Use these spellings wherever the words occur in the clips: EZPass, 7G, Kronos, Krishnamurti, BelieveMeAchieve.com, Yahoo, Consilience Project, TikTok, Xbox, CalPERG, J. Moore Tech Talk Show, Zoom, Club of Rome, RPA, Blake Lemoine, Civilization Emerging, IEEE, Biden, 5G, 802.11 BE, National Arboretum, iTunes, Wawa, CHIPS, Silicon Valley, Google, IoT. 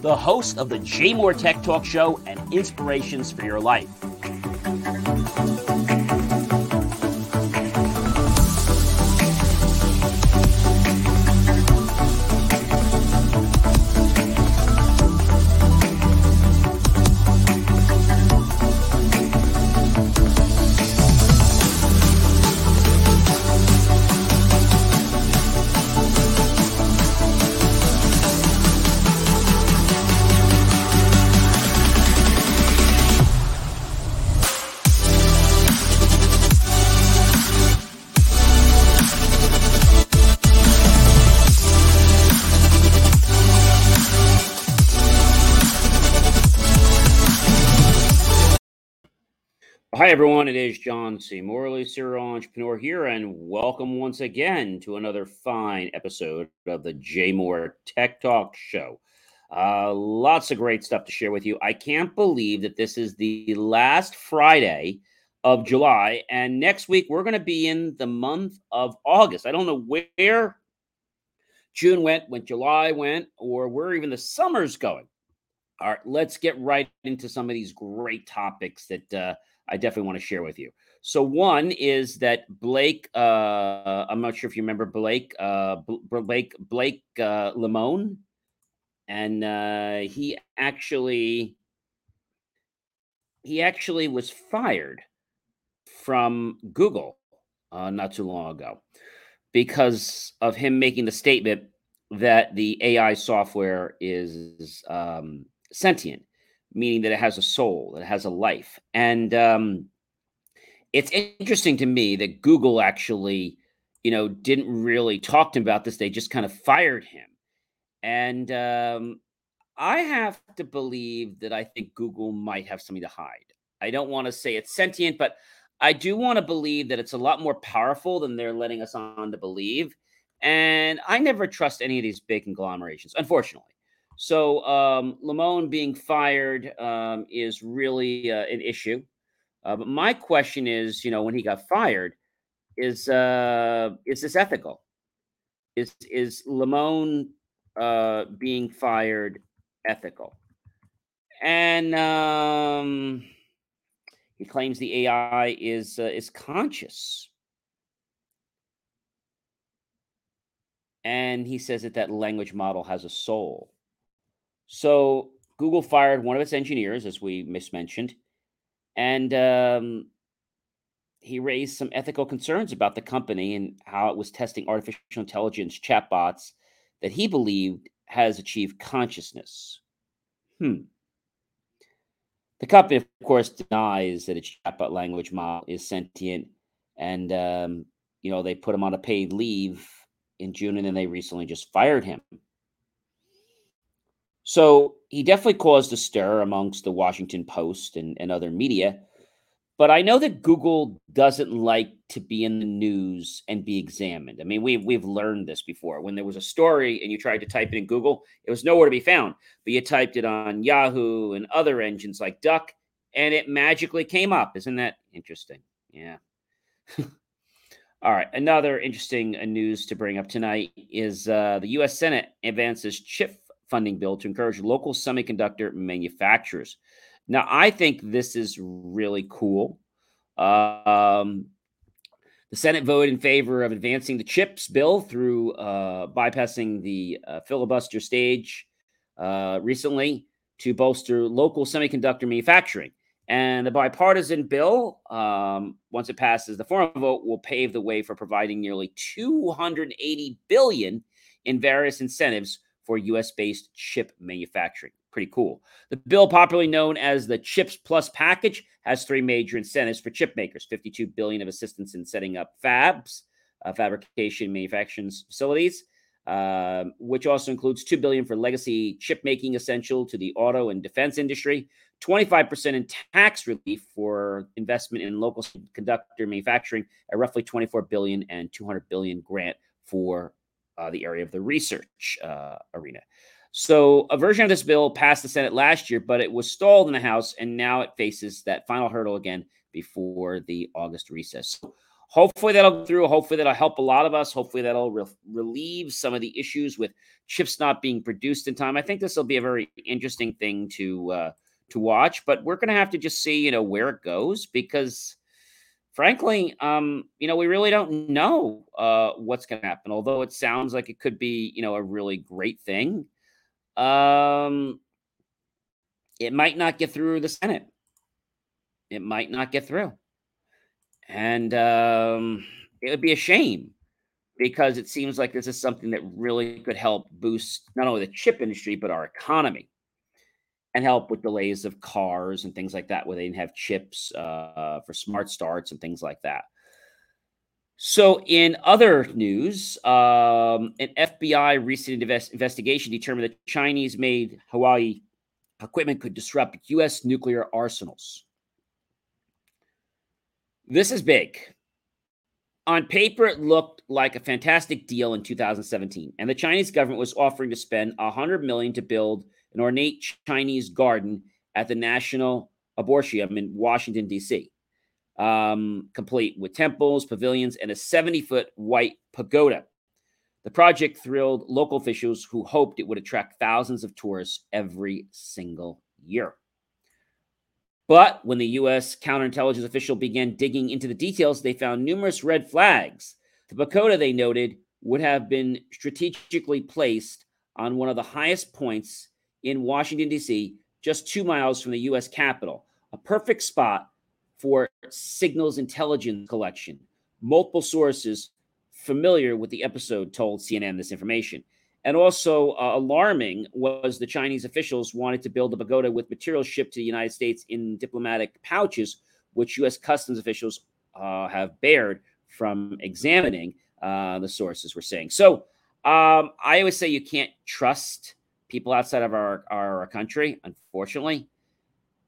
the host of the J. Moore Tech Talk Show and Inspirations for Your Life. Hi, everyone. It is John C. Morley, serial entrepreneur here, and welcome once again to another fine episode of the J. Moore Tech Talk Show. Lots of great stuff to share with you. I can't believe that this is the last Friday of July, and next week we're going to be in the month of August. I don't know where June went, when July went, or where even the summer's going. All right, let's get right into some of these great topics that I definitely want to share with you. So one is that Blake, I'm not sure if you remember Blake Lemoine, and he actually was fired from Google not too long ago because of him making the statement that the AI software is sentient, meaning that it has a soul, that it has a life. And it's interesting to me that Google actually, didn't really talk to him about this. They just kind of fired him. And I have to believe that I think Google might have something to hide. I don't want to say it's sentient, but I do want to believe that it's a lot more powerful than they're letting us on to believe. And I never trust any of these big conglomerations, unfortunately. So Lemoine being fired is really an issue. But my question is, when he got fired, is this ethical? Is Lemoine being fired ethical? And he claims the AI is conscious. And he says that language model has a soul. So Google fired one of its engineers, as we mismentioned, and he raised some ethical concerns about the company and how it was testing artificial intelligence chatbots that he believed has achieved consciousness. The company, of course, denies that its chatbot language model is sentient, and they put him on a paid leave in June, and then they recently just fired him. So he definitely caused a stir amongst the Washington Post and other media. But I know that Google doesn't like to be in the news and be examined. I mean, we've learned this before. When there was a story and you tried to type it in Google, it was nowhere to be found. But you typed it on Yahoo and other engines like Duck, and it magically came up. Isn't that interesting? Yeah. All right. Another interesting news to bring up tonight is the U.S. Senate advances CHIPS funding bill to encourage local semiconductor manufacturers. Now, I think this is really cool. The Senate voted in favor of advancing the CHIPS bill through bypassing the filibuster stage recently to bolster local semiconductor manufacturing. And the bipartisan bill, once it passes the formal vote, will pave the way for providing nearly $280 billion in various incentives for U.S.-based chip manufacturing. Pretty cool. The bill, popularly known as the CHIPS Plus package, has three major incentives for chip makers: $52 billion of assistance in setting up fabs, fabrication, manufacturing facilities, which also includes $2 billion for legacy chip making essential to the auto and defense industry, 25% in tax relief for investment in local semiconductor manufacturing at roughly $24 billion and $200 billion grant for the area of the research arena. So a version of this bill passed the Senate last year, but it was stalled in the House, and now it faces that final hurdle again before the August recess. So hopefully that'll go through. Hopefully that'll help a lot of us. Hopefully that'll relieve some of the issues with chips not being produced in time. I think this will be a very interesting thing to watch, but we're going to have to just see, where it goes, because frankly, we really don't know what's going to happen, although it sounds like it could be, a really great thing. It might not get through the Senate. It might not get through. And it would be a shame, because it seems like this is something that really could help boost not only the chip industry, but our economy, and help with delays of cars and things like that, where they didn't have chips for smart starts and things like that. So in other news, an FBI recent investigation determined that Chinese-made Huawei equipment could disrupt U.S. nuclear arsenals. This is big. On paper, it looked like a fantastic deal in 2017, and the Chinese government was offering to spend $100 million to build an ornate Chinese garden at the National Arboretum in Washington, D.C., complete with temples, pavilions, and a 70-foot white pagoda. The project thrilled local officials who hoped it would attract thousands of tourists every single year. But when the U.S. counterintelligence official began digging into the details, they found numerous red flags. The pagoda, they noted, would have been strategically placed on one of the highest points in Washington, D.C., just 2 miles from the U.S. Capitol, a perfect spot for signals intelligence collection. Multiple sources familiar with the episode told CNN this information. And also alarming was the Chinese officials wanted to build a pagoda with materials shipped to the United States in diplomatic pouches, which U.S. customs officials have barred from examining, the sources were saying. So I always say you can't trust people outside of our country, unfortunately.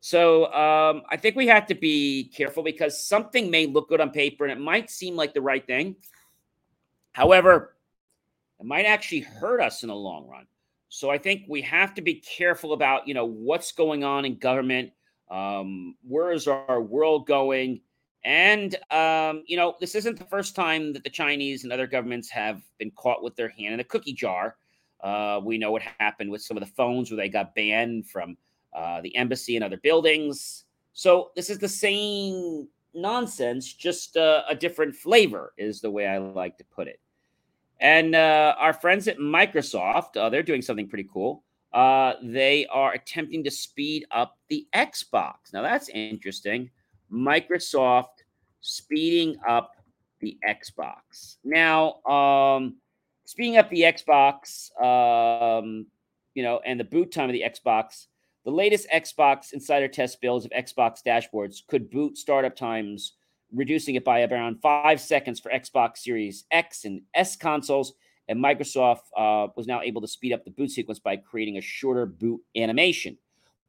So I think we have to be careful, because something may look good on paper and it might seem like the right thing. However, it might actually hurt us in the long run. So I think we have to be careful about, what's going on in government, where is our world going? And, this isn't the first time that the Chinese and other governments have been caught with their hand in the cookie jar. We know what happened with some of the phones where they got banned from the embassy and other buildings. So this is the same nonsense, just a different flavor is the way I like to put it. And our friends at Microsoft, they're doing something pretty cool. They are attempting to speed up the Xbox. Now, that's interesting. Microsoft speeding up the Xbox. Now, speeding up the Xbox, and the boot time of the Xbox, the latest Xbox insider test builds of Xbox dashboards could boot startup times, reducing it by around 5 seconds for Xbox Series X and S consoles. And Microsoft was now able to speed up the boot sequence by creating a shorter boot animation.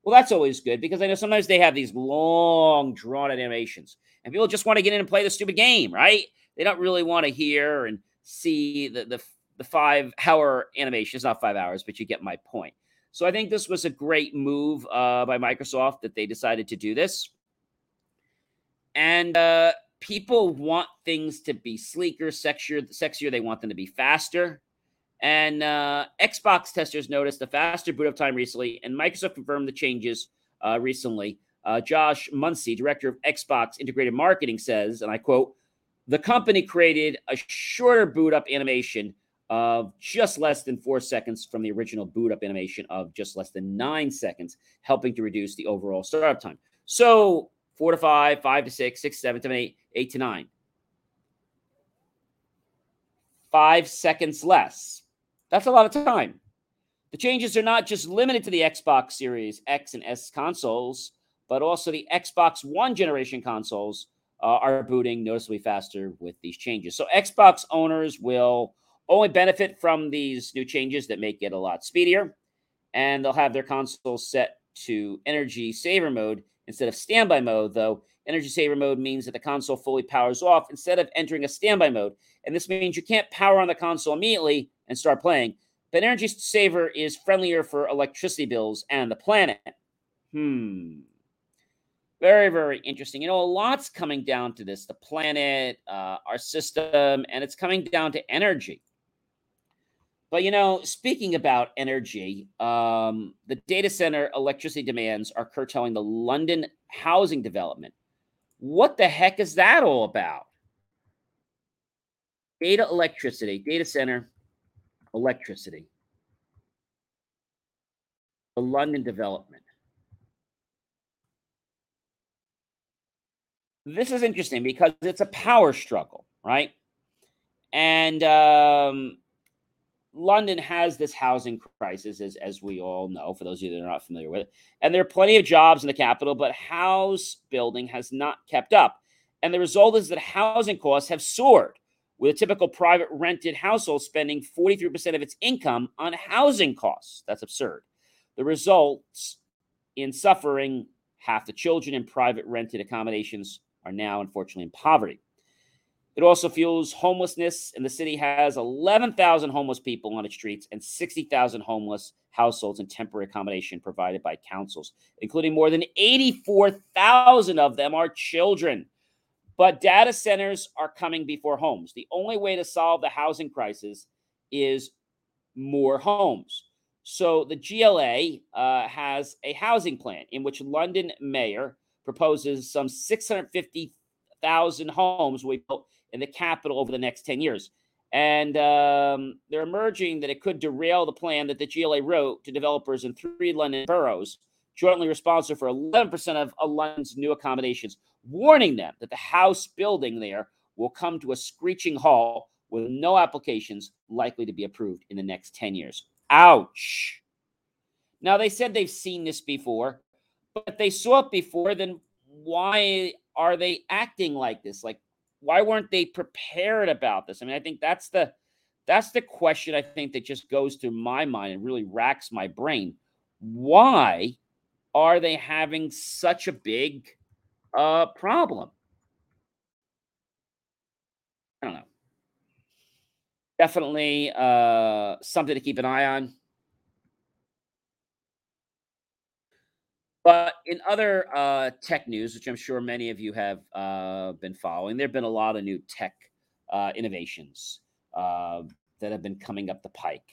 Well, that's always good, because I know sometimes they have these long, drawn-out animations, and people just want to get in and play the stupid game, right? They don't really want to hear and see the 5 hour animation. It's not 5 hours, but you get my point. So I think this was a great move by Microsoft that they decided to do this. And people want things to be sleeker, sexier. They want them to be faster. And Xbox testers noticed a faster boot up time recently, and Microsoft confirmed the changes recently. Josh Muncy, director of Xbox Integrated Marketing, says, and I quote, "The company created a shorter boot up animation of just less than 4 seconds from the original boot up animation of just less than 9 seconds, helping to reduce the overall startup time." So 4 to 5, 5 to 6, 6, 7, 7, 8, 8 to 9. 5 seconds less. That's a lot of time. The changes are not just limited to the Xbox Series X and S consoles, but also the Xbox One generation consoles are booting noticeably faster with these changes. So Xbox owners will only benefit from these new changes that make it a lot speedier, and they'll have their consoles set to energy saver mode instead of standby mode, though. Energy saver mode means that the console fully powers off instead of entering a standby mode. And this means you can't power on the console immediately and start playing. But energy saver is friendlier for electricity bills and the planet. Very, very interesting. You know, a lot's coming down to this, the planet, our system, and it's coming down to energy. But, you know, speaking about energy, the data center electricity demands are curtailing the London housing development. What the heck is that all about? Data electricity, data center electricity. The London development. This is interesting because it's a power struggle, right? And London has this housing crisis, as we all know, for those of you that are not familiar with it. And there are plenty of jobs in the capital, but house building has not kept up. And the result is that housing costs have soared, with a typical private rented household spending 43% of its income on housing costs. That's absurd. The results in suffering, half the children in private rented accommodations are now, unfortunately, in poverty. It also fuels homelessness, and the city has 11,000 homeless people on its streets and 60,000 homeless households in temporary accommodation provided by councils, including more than 84,000 of them are children. But data centers are coming before homes. The only way to solve the housing crisis is more homes. So the GLA has a housing plan in which London mayor proposes some 650,000 homes will be built in the capital over the next 10 years. And they're emerging that it could derail the plan that the GLA wrote to developers in three London boroughs, jointly responsible for 11% of London's new accommodations, warning them that the house building there will come to a screeching halt with no applications likely to be approved in the next 10 years. Ouch. Now, they said they've seen this before, but if they saw it before, then why are they acting like this? Like, why weren't they prepared about this? I mean, I think that's the question, I think, that just goes through my mind and really racks my brain. Why are they having such a big problem? I don't know. Definitely something to keep an eye on. But in other tech news, which I'm sure many of you have been following, there have been a lot of new tech innovations that have been coming up the pike.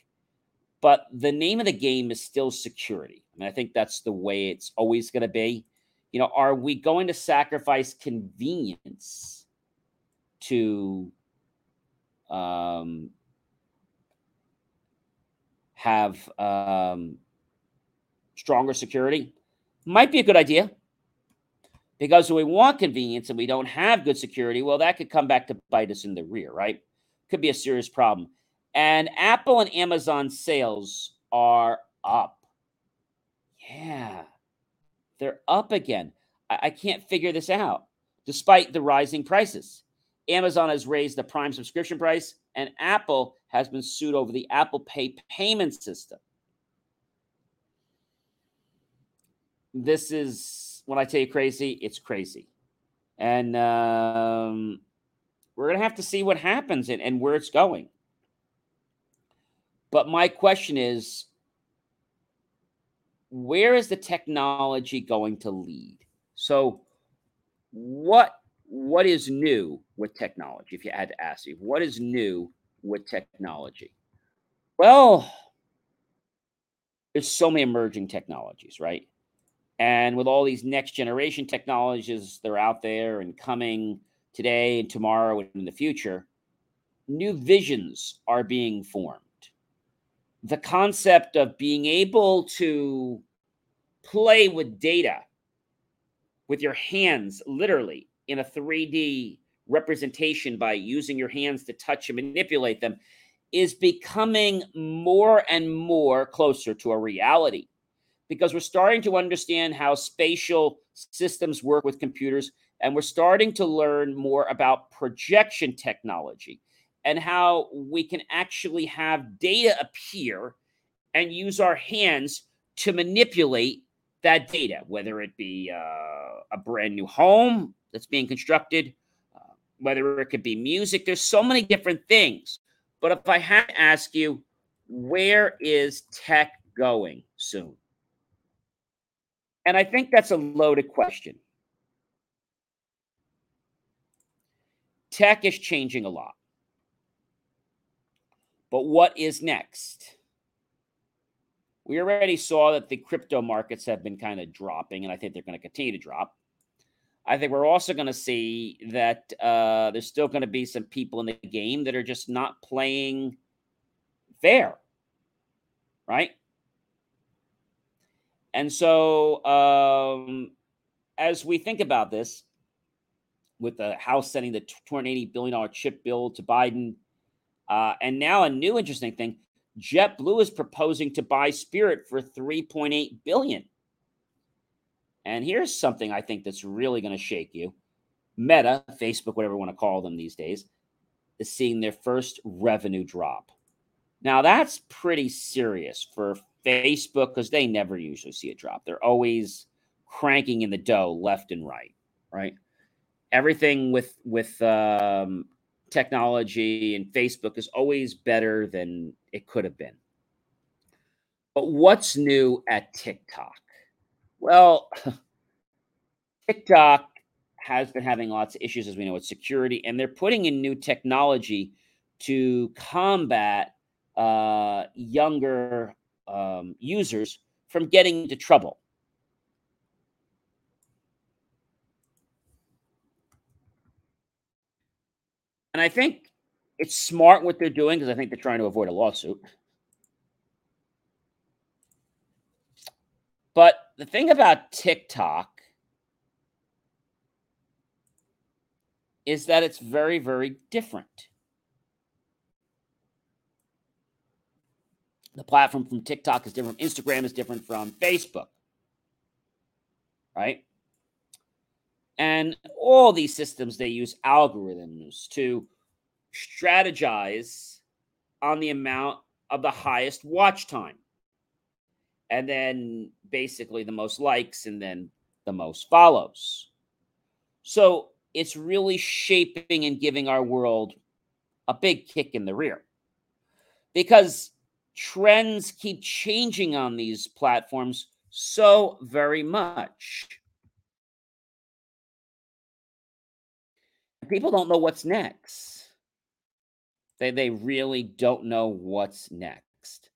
But the name of the game is still security. I mean, I think that's the way it's always going to be. You know, are we going to sacrifice convenience to have stronger security? Might be a good idea, because we want convenience and we don't have good security. Well, that could come back to bite us in the rear, right? Could be a serious problem. And Apple and Amazon sales are up. Yeah, they're up again. I can't figure this out, despite the rising prices. Amazon has raised the Prime subscription price, and Apple has been sued over the Apple Pay payment system. This is, when I tell you crazy, it's crazy. And we're going to have to see what happens and where it's going. But my question is, where is the technology going to lead? So what is new with technology? If you had to ask me, what is new with technology? Well, there's so many emerging technologies, right? And with all these next generation technologies that are out there and coming today and tomorrow and in the future, new visions are being formed. The concept of being able to play with data with your hands, literally, in a 3D representation by using your hands to touch and manipulate them, is becoming more and more closer to a reality, because we're starting to understand how spatial systems work with computers, and we're starting to learn more about projection technology and how we can actually have data appear and use our hands to manipulate that data, whether it be a brand new home that's being constructed, whether it could be music. There's so many different things. But if I had to ask you, where is tech going soon? And I think that's a loaded question. Tech is changing a lot. But what is next? We already saw that the crypto markets have been kind of dropping, and I think they're going to continue to drop. I think we're also going to see that there's still going to be some people in the game that are just not playing fair, right? And so as we think about this, with the House sending the $280 billion chip bill to Biden, and now a new interesting thing, JetBlue is proposing to buy Spirit for $3.8 billion. And here's something I think that's really going to shake you. Meta, Facebook, whatever you want to call them these days, is seeing their first revenue drop. Now, that's pretty serious for Facebook because they never usually see a drop. They're always cranking in the dough left and right, right? Everything with technology and Facebook is always better than it could have been. But what's new at TikTok? Well, TikTok has been having lots of issues, as we know, with security, and they're putting in new technology to combat younger users from getting into trouble. And I think it's smart what they're doing because I think they're trying to avoid a lawsuit. But the thing about TikTok is that it's very, very different. The platform from TikTok is different from Instagram, is different from Facebook, right? And all these systems, they use algorithms to strategize on the amount of the highest watch time. And then basically the most likes and then the most follows. So it's really shaping and giving our world a big kick in the rear. Because trends keep changing on these platforms so very much. People don't know what's next. They really don't know what's next.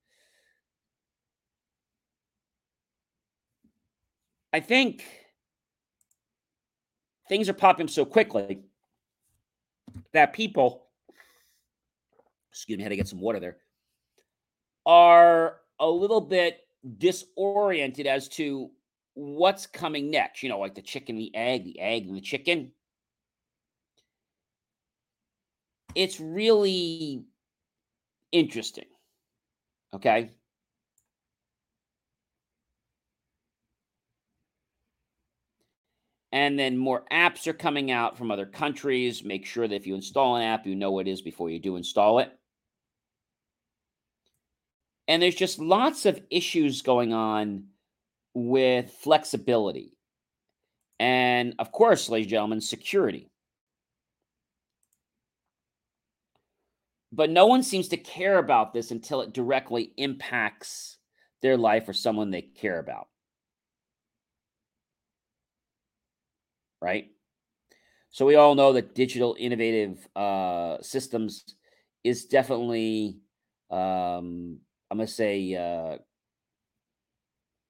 I think things are popping so quickly that people, excuse me, I had to get some water there, are a little bit disoriented as to what's coming next. You know, like the chicken, the egg, and the chicken. It's really interesting, okay? And then more apps are coming out from other countries. Make sure that if you install an app, you know what it is before you do install it. And there's just lots of issues going on with flexibility. And, of course, ladies and gentlemen, security. But no one seems to care about this until it directly impacts their life or someone they care about. Right? So we all know that digital innovative systems is definitely, I'm going to say,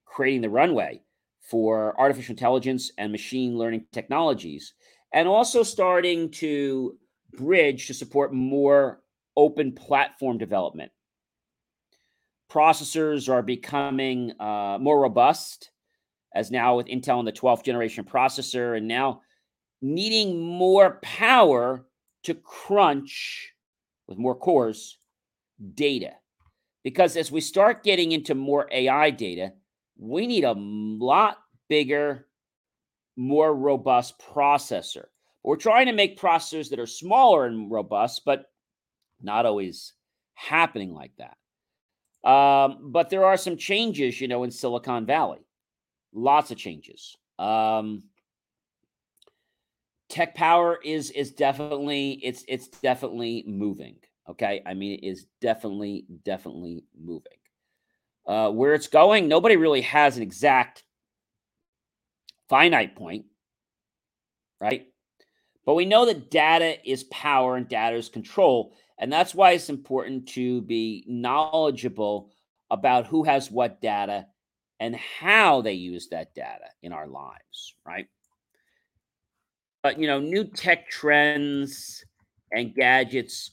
creating the runway for artificial intelligence and machine learning technologies, and also starting to bridge to support more open platform development. Processors are becoming more robust, as now with Intel and the 12th generation processor, and now needing more power to crunch with more cores data. Because as we start getting into more AI data, we need a lot bigger, more robust processor. We're trying to make processors that are smaller and robust, but not always happening like that. But there are some changes, you know, in Silicon Valley Lots of changes. Tech power is definitely moving. Okay, I mean, it is definitely moving. Where it's going, nobody really has an exact finite point, right? But we know that data is power and data is control. And that's why it's important to be knowledgeable about who has what data and how they use that data in our lives, right? But, you know, new tech trends and gadgets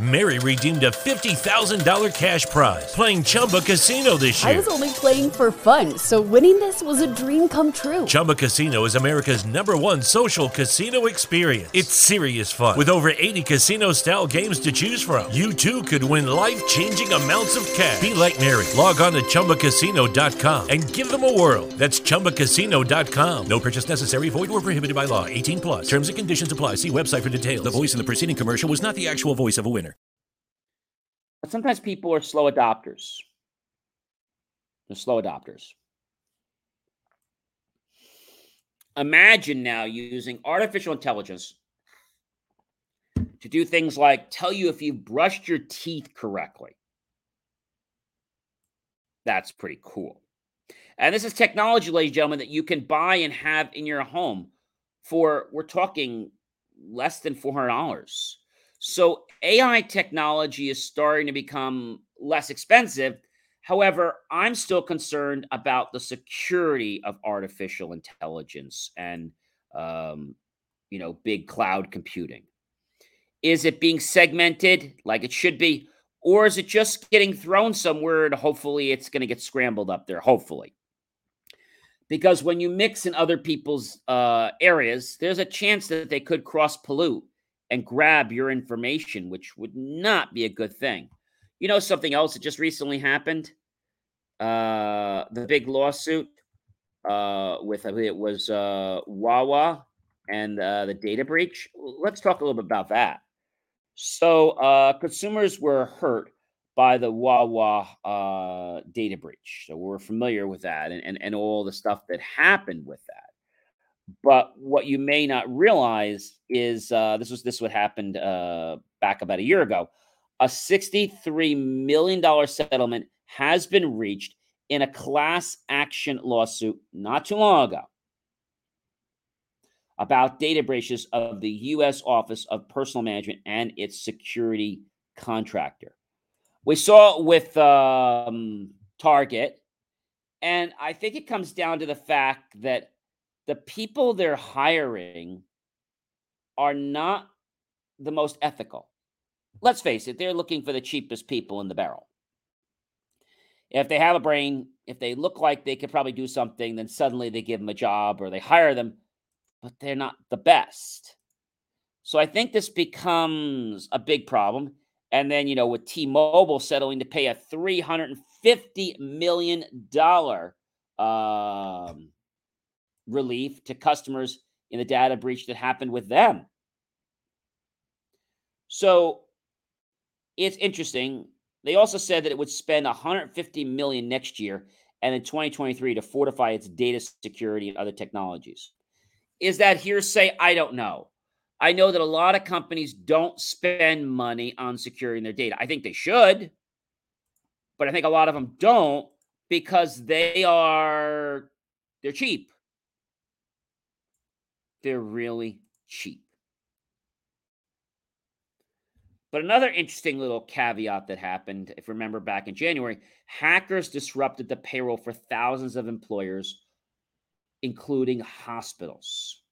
Mary redeemed a $50,000 cash prize playing Chumba Casino this year. I was only playing for fun, so winning this was a dream come true. Chumba Casino is America's #1 social casino experience. It's serious fun. With over 80 casino-style games to choose from, you too could win life-changing amounts of cash. Be like Mary. Log on to ChumbaCasino.com and give them a whirl. That's ChumbaCasino.com. No purchase necessary. Void or prohibited by law. 18 plus. Terms and conditions apply. See website for details. The voice in the preceding commercial was not the actual voice of a winner. But sometimes people are slow adopters. They're slow adopters. Imagine now using artificial intelligence to do things like tell you if you've brushed your teeth correctly. That's pretty cool. And this is technology, ladies and gentlemen, that you can buy and have in your home for, we're talking, less than $400. So AI technology is starting to become less expensive. However, I'm still concerned about the security of artificial intelligence and, big cloud computing. Is it being segmented like it should be, or is it just getting thrown somewhere and hopefully it's going to get scrambled up there? Hopefully. Because when you mix in other people's areas, there's a chance that they could cross-pollute and grab your information, which would not be a good thing. You know something else that just recently happened? The big lawsuit with, I believe it was Wawa and the data breach. Let's talk a little bit about that. So consumers were hurt by the Wawa data breach. So we're familiar with that and all the stuff that happened with that. But what you may not realize is this happened back about a year ago. A $63 million settlement has been reached in a class action lawsuit not too long ago about data breaches of the U.S. Office of Personnel Management and its security contractor. We saw it with Target, and I think it comes down to the fact that the people they're hiring are not the most ethical. Let's face it, they're looking for the cheapest people in the barrel. If they have a brain, if they look like they could probably do something, then suddenly they give them a job or they hire them, but they're not the best. So I think this becomes a big problem. And then, with T-Mobile settling to pay a $350 million relief to customers in the data breach that happened with them. So it's interesting. They also said that it would spend $150 million next year and in 2023 to fortify its data security and other technologies. Is that hearsay? I don't know. I know that a lot of companies don't spend money on securing their data. I think they should, but I think a lot of them don't because they're cheap. They're really cheap. But another interesting little caveat that happened, if you remember back in January, hackers disrupted the payroll for thousands of employers, including hospitals.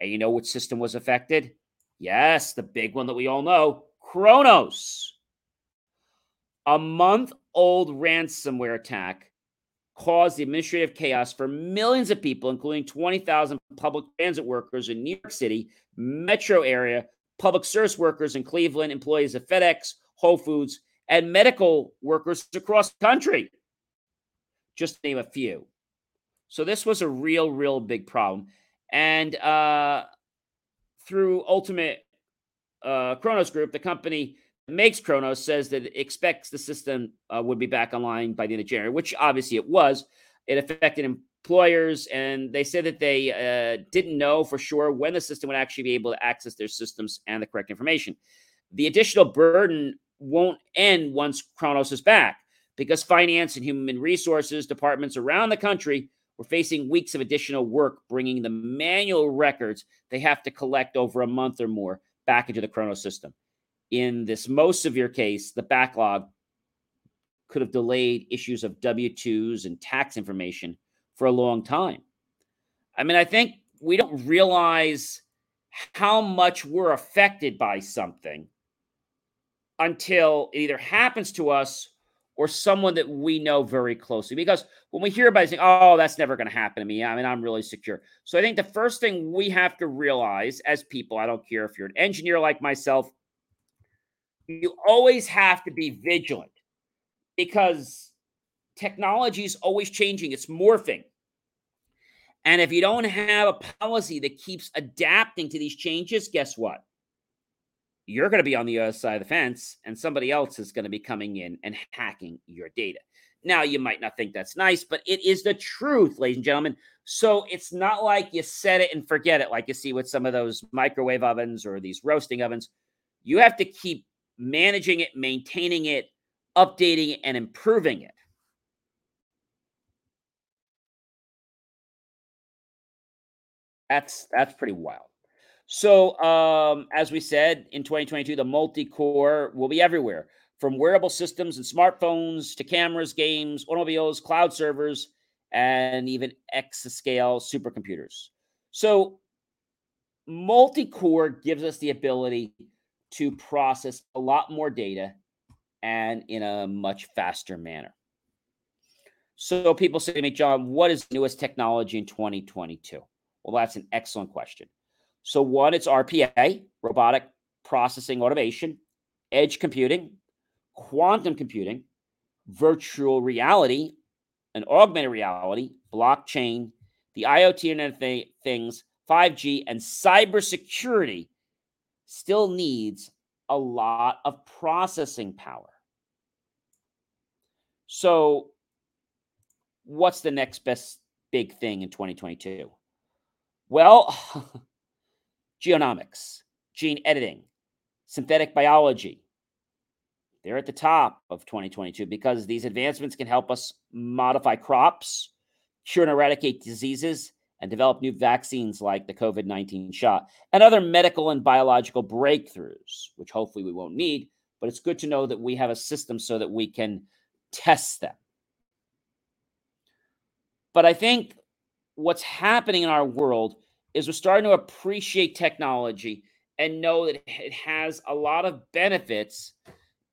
And you know what system was affected? Yes, the big one that we all know, Kronos. A month-old ransomware attack caused the administrative chaos for millions of people, including 20,000 public transit workers in New York City, metro area, public service workers in Cleveland, employees of FedEx, Whole Foods, and medical workers across the country, just to name a few. So this was a real, real big problem. And through Ultimate Kronos Group, the company makes Kronos, says that it expects the system would be back online by the end of January, which obviously it was. It affected employers, and they said that they didn't know for sure when the system would actually be able to access their systems and the correct information. The additional burden won't end once Kronos is back, because finance and human resources departments around the country were facing weeks of additional work, bringing the manual records they have to collect over a month or more back into the Kronos system. In this most severe case, the backlog could have delayed issues of W-2s and tax information for a long time. I mean, I think we don't realize how much we're affected by something until it either happens to us or someone that we know very closely. Because when we hear about it, it's like, oh, that's never going to happen to me. I mean, I'm really secure. So I think the first thing we have to realize as people, I don't care if you're an engineer like myself, you always have to be vigilant, because technology is always changing. It's morphing. And if you don't have a policy that keeps adapting to these changes, guess what? You're going to be on the other side of the fence, and somebody else is going to be coming in and hacking your data. Now, you might not think that's nice, but it is the truth, ladies and gentlemen. So it's not like you set it and forget it, like you see with some of those microwave ovens or these roasting ovens. You have to keep managing it, maintaining it, updating it, and improving it. That's pretty wild. So as we said, in 2022, the multi-core will be everywhere, from wearable systems and smartphones to cameras, games, automobiles, cloud servers, and even exascale supercomputers. So multi-core gives us the ability to process a lot more data and in a much faster manner. So people say to me, John, what is the newest technology in 2022? Well, that's an excellent question. So one, it's RPA, robotic processing automation, edge computing, quantum computing, virtual reality, and augmented reality, blockchain, the IoT Internet of Things, 5G, and cybersecurity still needs a lot of processing power. So what's the next best big thing in 2022? Well, genomics, gene editing, synthetic biology. They're at the top of 2022 because these advancements can help us modify crops, cure and eradicate diseases, and develop new vaccines like the COVID-19 shot and other medical and biological breakthroughs, which hopefully we won't need. But it's good to know that we have a system so that we can test them. But I think what's happening in our world is we're starting to appreciate technology and know that it has a lot of benefits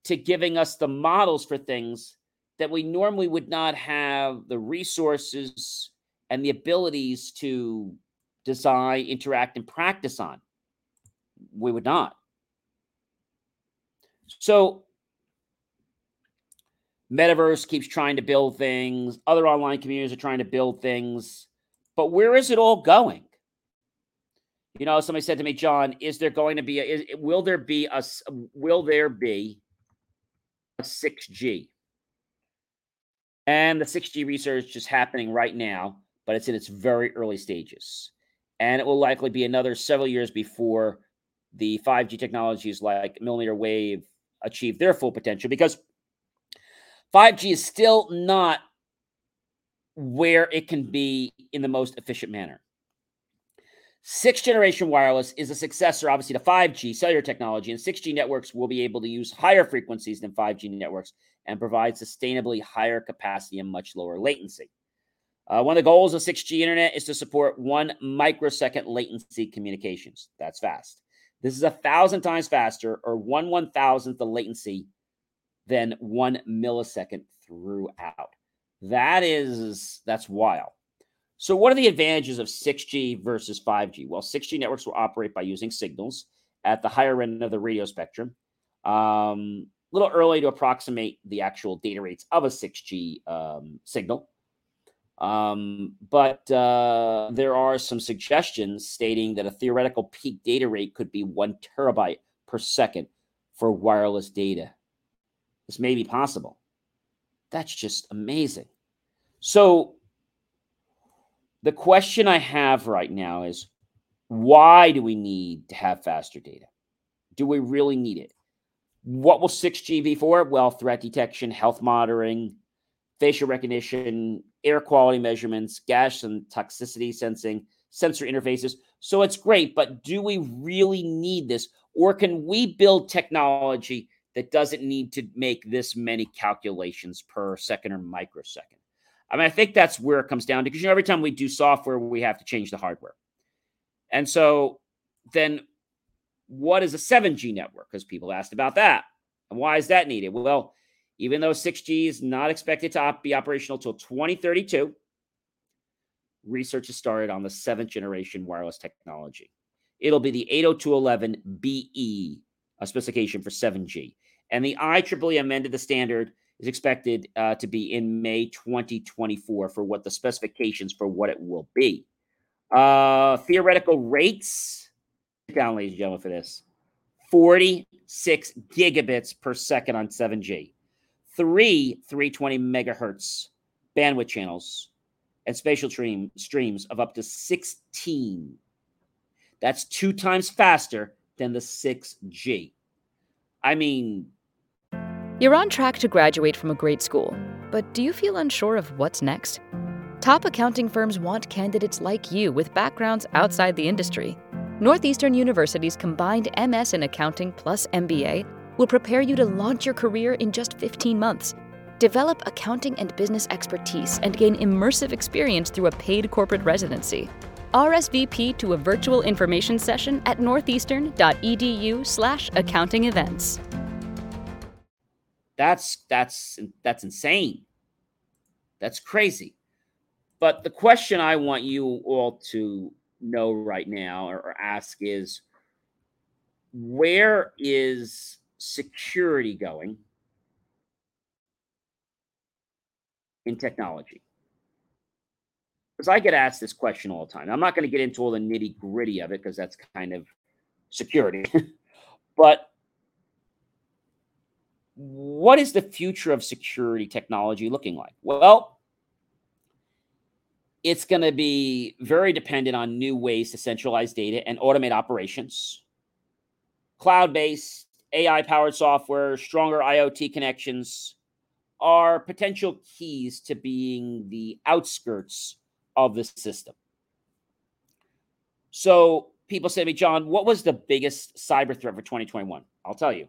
to giving us the models for things that we normally would not have the resources and the abilities to design, interact, and practice on. We would not. So Metaverse keeps trying to build things. Other online communities are trying to build things. But where is it all going? You know, somebody said to me, John, will there be a 6G? And the 6G research is happening right now, but it's in its very early stages. And it will likely be another several years before the 5G technologies like millimeter wave achieve their full potential, because 5G is still not where it can be in the most efficient manner. Sixth generation wireless is a successor, obviously, to 5G cellular technology, and 6G networks will be able to use higher frequencies than 5G networks and provide sustainably higher capacity and much lower latency. One of the goals of 6G internet is to support 1 microsecond latency communications. That's fast. This is 1,000 times faster, or 1/1,000th the latency than 1 millisecond throughout. That's wild. So what are the advantages of 6G versus 5G? Well, 6G networks will operate by using signals at the higher end of the radio spectrum. a little early to approximate the actual data rates of a 6G signal. But there are some suggestions stating that a theoretical peak data rate could be 1 terabyte per second for wireless data. This may be possible. That's just amazing. So the question I have right now is, why do we need to have faster data? Do we really need it? What will 6G be for? Well, threat detection, health monitoring, facial recognition, air quality measurements, gas and toxicity sensing, sensor interfaces. So it's great, but do we really need this? Or can we build technology that doesn't need to make this many calculations per second or microsecond? I mean, I think that's where it comes down to, because every time we do software, we have to change the hardware. And so then what is a 7G network? Because people asked about that. And why is that needed? Well, even though 6G is not expected to be operational till 2032, research has started on the 7th generation wireless technology. It'll be the 802.11 BE, a specification for 7G. And the IEEE amended the standard is expected to be in May 2024 for what the specifications for what it will be. Theoretical rates, sit down, ladies and gentlemen, for this, 46 gigabits per second on 7G, 320 megahertz bandwidth channels, and spatial streams of up to 16. That's 2 times faster than the 6G. I mean... You're on track to graduate from a great school, but do you feel unsure of what's next? Top accounting firms want candidates like you with backgrounds outside the industry. Northeastern University's combined MS in accounting plus MBA will prepare you to launch your career in just 15 months. Develop accounting and business expertise and gain immersive experience through a paid corporate residency. RSVP to a virtual information session at northeastern.edu/accounting-events. That's insane. That's crazy. But the question I want you all to know right now or ask is, where is security going in technology? Because I get asked this question all the time. I'm not going to get into all the nitty gritty of it because that's kind of security. But what is the future of security technology looking like? Well, it's going to be very dependent on new ways to centralize data and automate operations, cloud-based, AI-powered software, stronger IoT connections are potential keys to being the outskirts of the system. So people say to me, John, what was the biggest cyber threat for 2021? I'll tell you.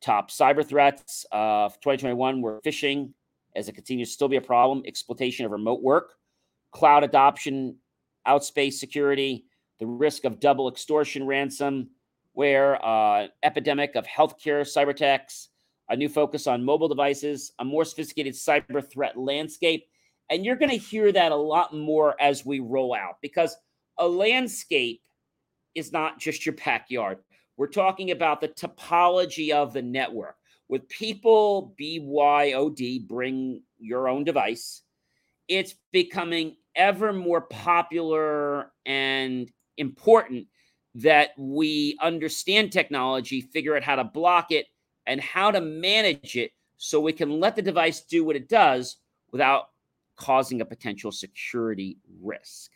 Top cyber threats of 2021 were phishing, as it continues to still be a problem, exploitation of remote work, cloud adoption, outspace security, the risk of double extortion ransomware, epidemic of healthcare cyber attacks, a new focus on mobile devices, a more sophisticated cyber threat landscape. And you're going to hear that a lot more as we roll out, because a landscape is not just your backyard. We're talking about the topology of the network with people, BYOD, bring your own device. It's becoming ever more popular and important that we understand technology, figure out how to block it and how to manage it so we can let the device do what it does without causing a potential security risk.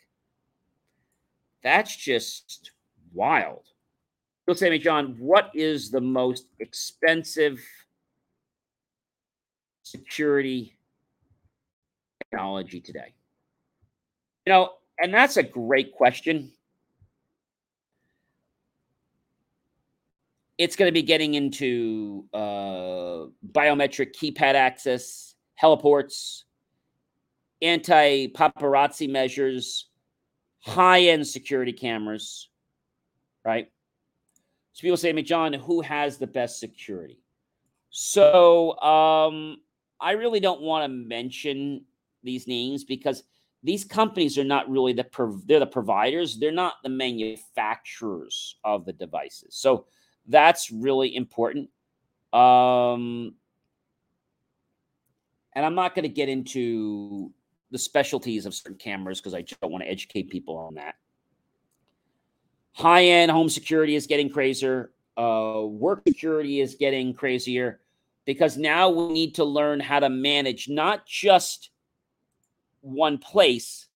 That's just wild. You'll say to me, John, what is the most expensive security technology today? You know, and that's a great question. It's going to be getting into biometric keypad access, heliports, anti-paparazzi measures, high-end security cameras, right? So people say to me, John, who has the best security? So I really don't want to mention these names because these companies are not really they're the providers. They're not the manufacturers of the devices. So that's really important. And I'm not going to get into the specialties of certain cameras because I just don't want to educate people on that. High-end home security is getting crazier. Work security is getting crazier because now we need to learn how to manage not just one place,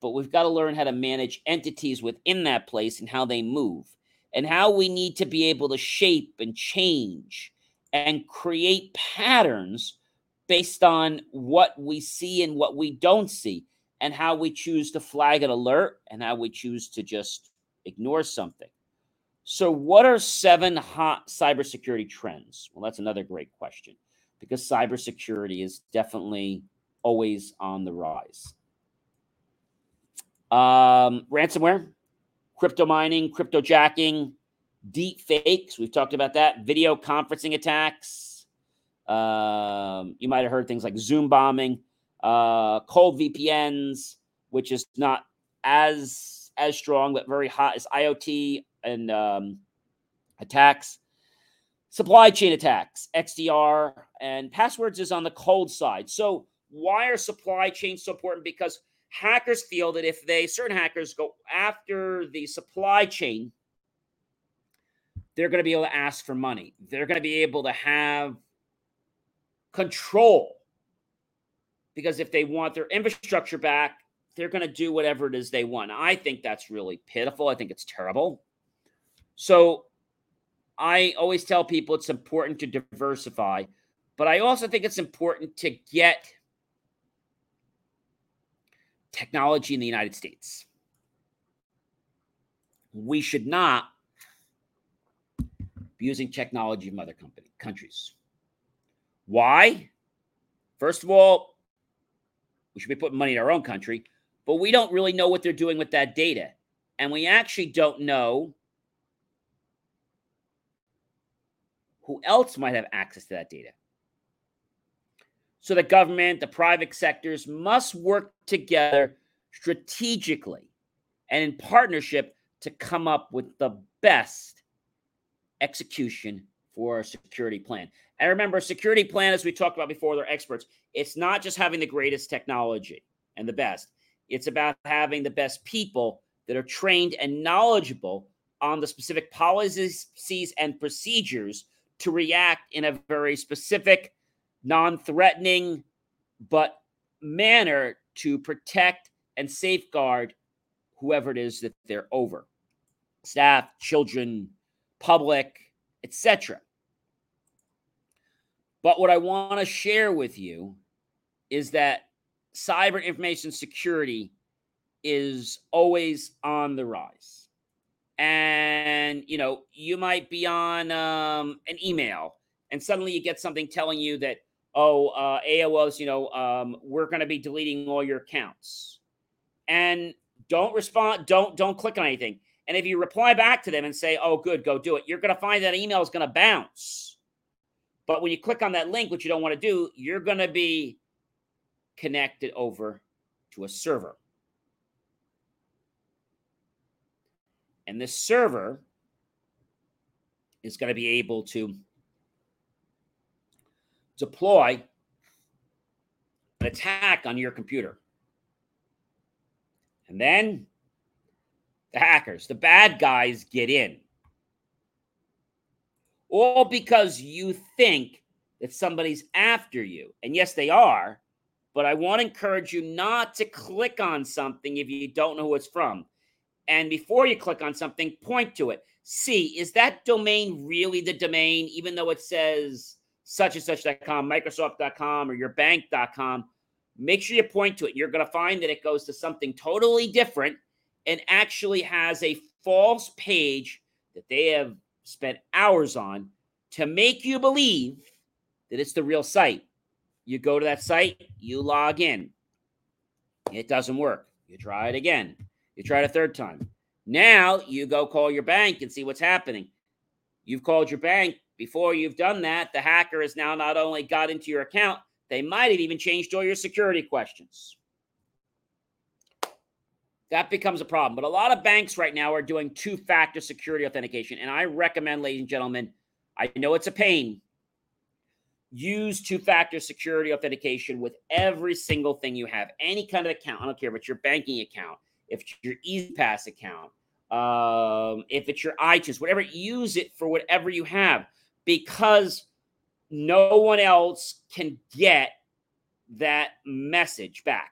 but we've got to learn how to manage entities within that place and how they move and how we need to be able to shape and change and create patterns based on what we see and what we don't see and how we choose to flag an alert and how we choose to just ignore something. So what are 7 hot cybersecurity trends? Well, that's another great question because cybersecurity is definitely always on the rise. Ransomware, crypto mining, crypto jacking, deep fakes. We've talked about that. Video conferencing attacks. You might have heard things like Zoom bombing, cold VPNs, which is not as strong but very hot as IoT and attacks, supply chain attacks, XDR, and passwords is on the cold side. So why are supply chains so important? Because hackers feel that if certain hackers go after the supply chain, they're going to be able to ask for money. They're going to be able to have control because if they want their infrastructure back, they're going to do whatever it is they want. I think that's really pitiful. I think it's terrible. So I always tell people it's important to diversify, but I also think it's important to get technology in the United States. We should not be using technology from other countries. Why? First of all, we should be putting money in our own country, but we don't really know what they're doing with that data. And we actually don't know who else might have access to that data. So the government, the private sectors must work together strategically and in partnership to come up with the best execution for a security plan. And remember, security plan, as we talked about before, they're experts. It's not just having the greatest technology and the best. It's about having the best people that are trained and knowledgeable on the specific policies and procedures to react in a very specific, non-threatening, but manner to protect and safeguard whoever it is that they're over. Staff, children, public, etc. But what I want to share with you is that cyber information security is always on the rise. And, you know, you might be on an email and suddenly you get something telling you that, AOL's, we're going to be deleting all your accounts. And don't respond. Don't click on anything. And if you reply back to them and say, oh, good, go do it, you're going to find that email is going to bounce. But when you click on that link, which you don't want to do, you're going to be connected over to a server. And this server is going to be able to deploy an attack on your computer. And then the hackers, the bad guys, get in. All because you think that somebody's after you. And yes, they are. But I want to encourage you not to click on something if you don't know who it's from. And before you click on something, point to it. See, is that domain really the domain, even though it says such and such.com, Microsoft.com, or your bank.com? Make sure you point to it. You're going to find that it goes to something totally different and actually has a false page that they have spent hours on to make you believe that it's the real site. You go to that site, you log in. It doesn't work. You try it again. You tried a third time. Now you go call your bank and see what's happening. You've called your bank. Before you've done that, the hacker has now not only got into your account, they might have even changed all your security questions. That becomes a problem. But a lot of banks right now are doing two-factor security authentication. And I recommend, ladies and gentlemen, I know it's a pain, Use two-factor security authentication with every single thing you have, any kind of account. I don't care if it's your banking account, if it's your EZPass account, if it's your iTunes, whatever. Use it for whatever you have, because no one else can get that message back.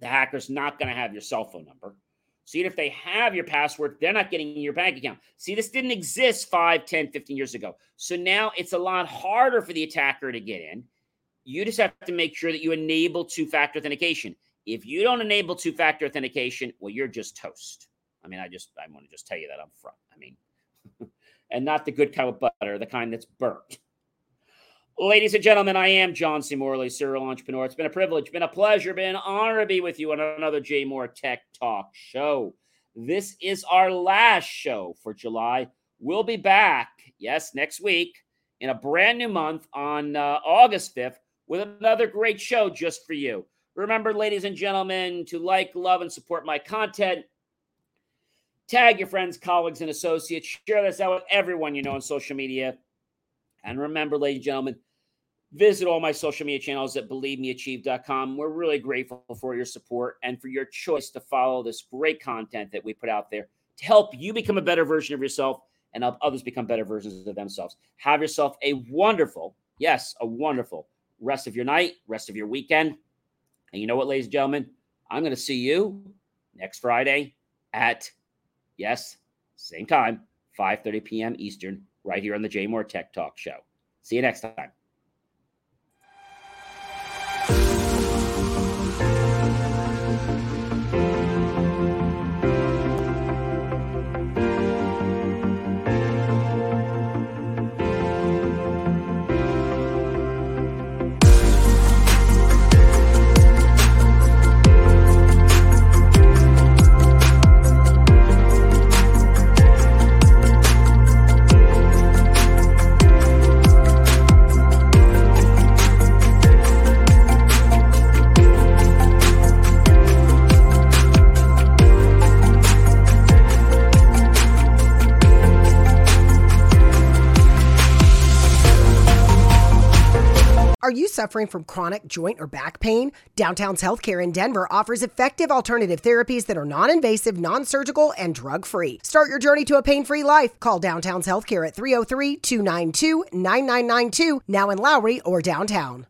The hacker's not going to have your cell phone number. So even if they have your password, they're not getting your bank account. See, this didn't exist 5, 10, 15 years ago. So now it's a lot harder for the attacker to get in. You just have to make sure that you enable two-factor authentication. If you don't enable two-factor authentication, well, you're just toast. I mean, I want to just tell you that up front. I mean, and not the good kind of butter, the kind that's burnt. Ladies and gentlemen, I am John C. Morley, serial entrepreneur. It's been a privilege, been a pleasure, been an honor to be with you on another J. Moore Tech Talk show. This is our last show for July. We'll be back, yes, next week in a brand new month on August 5th with another great show just for you. Remember, ladies and gentlemen, to like, love, and support my content. Tag your friends, colleagues, and associates. Share this out with everyone you know on social media. And remember, ladies and gentlemen, visit all my social media channels at BelieveMeAchieve.com. We're really grateful for your support and for your choice to follow this great content that we put out there to help you become a better version of yourself and help others become better versions of themselves. Have yourself a wonderful, yes, a wonderful rest of your night, rest of your weekend. And you know what, ladies and gentlemen? I'm going to see you next Friday at, yes, same time, 5:30 p.m. Eastern, right here on the J. Moore Tech Talk show. See you next time. Are you suffering from chronic joint or back pain? Downtown's Healthcare in Denver offers effective alternative therapies that are non-invasive, non-surgical, and drug-free. Start your journey to a pain-free life. Call Downtown's Healthcare at 303-292-9992, now in Lowry or downtown.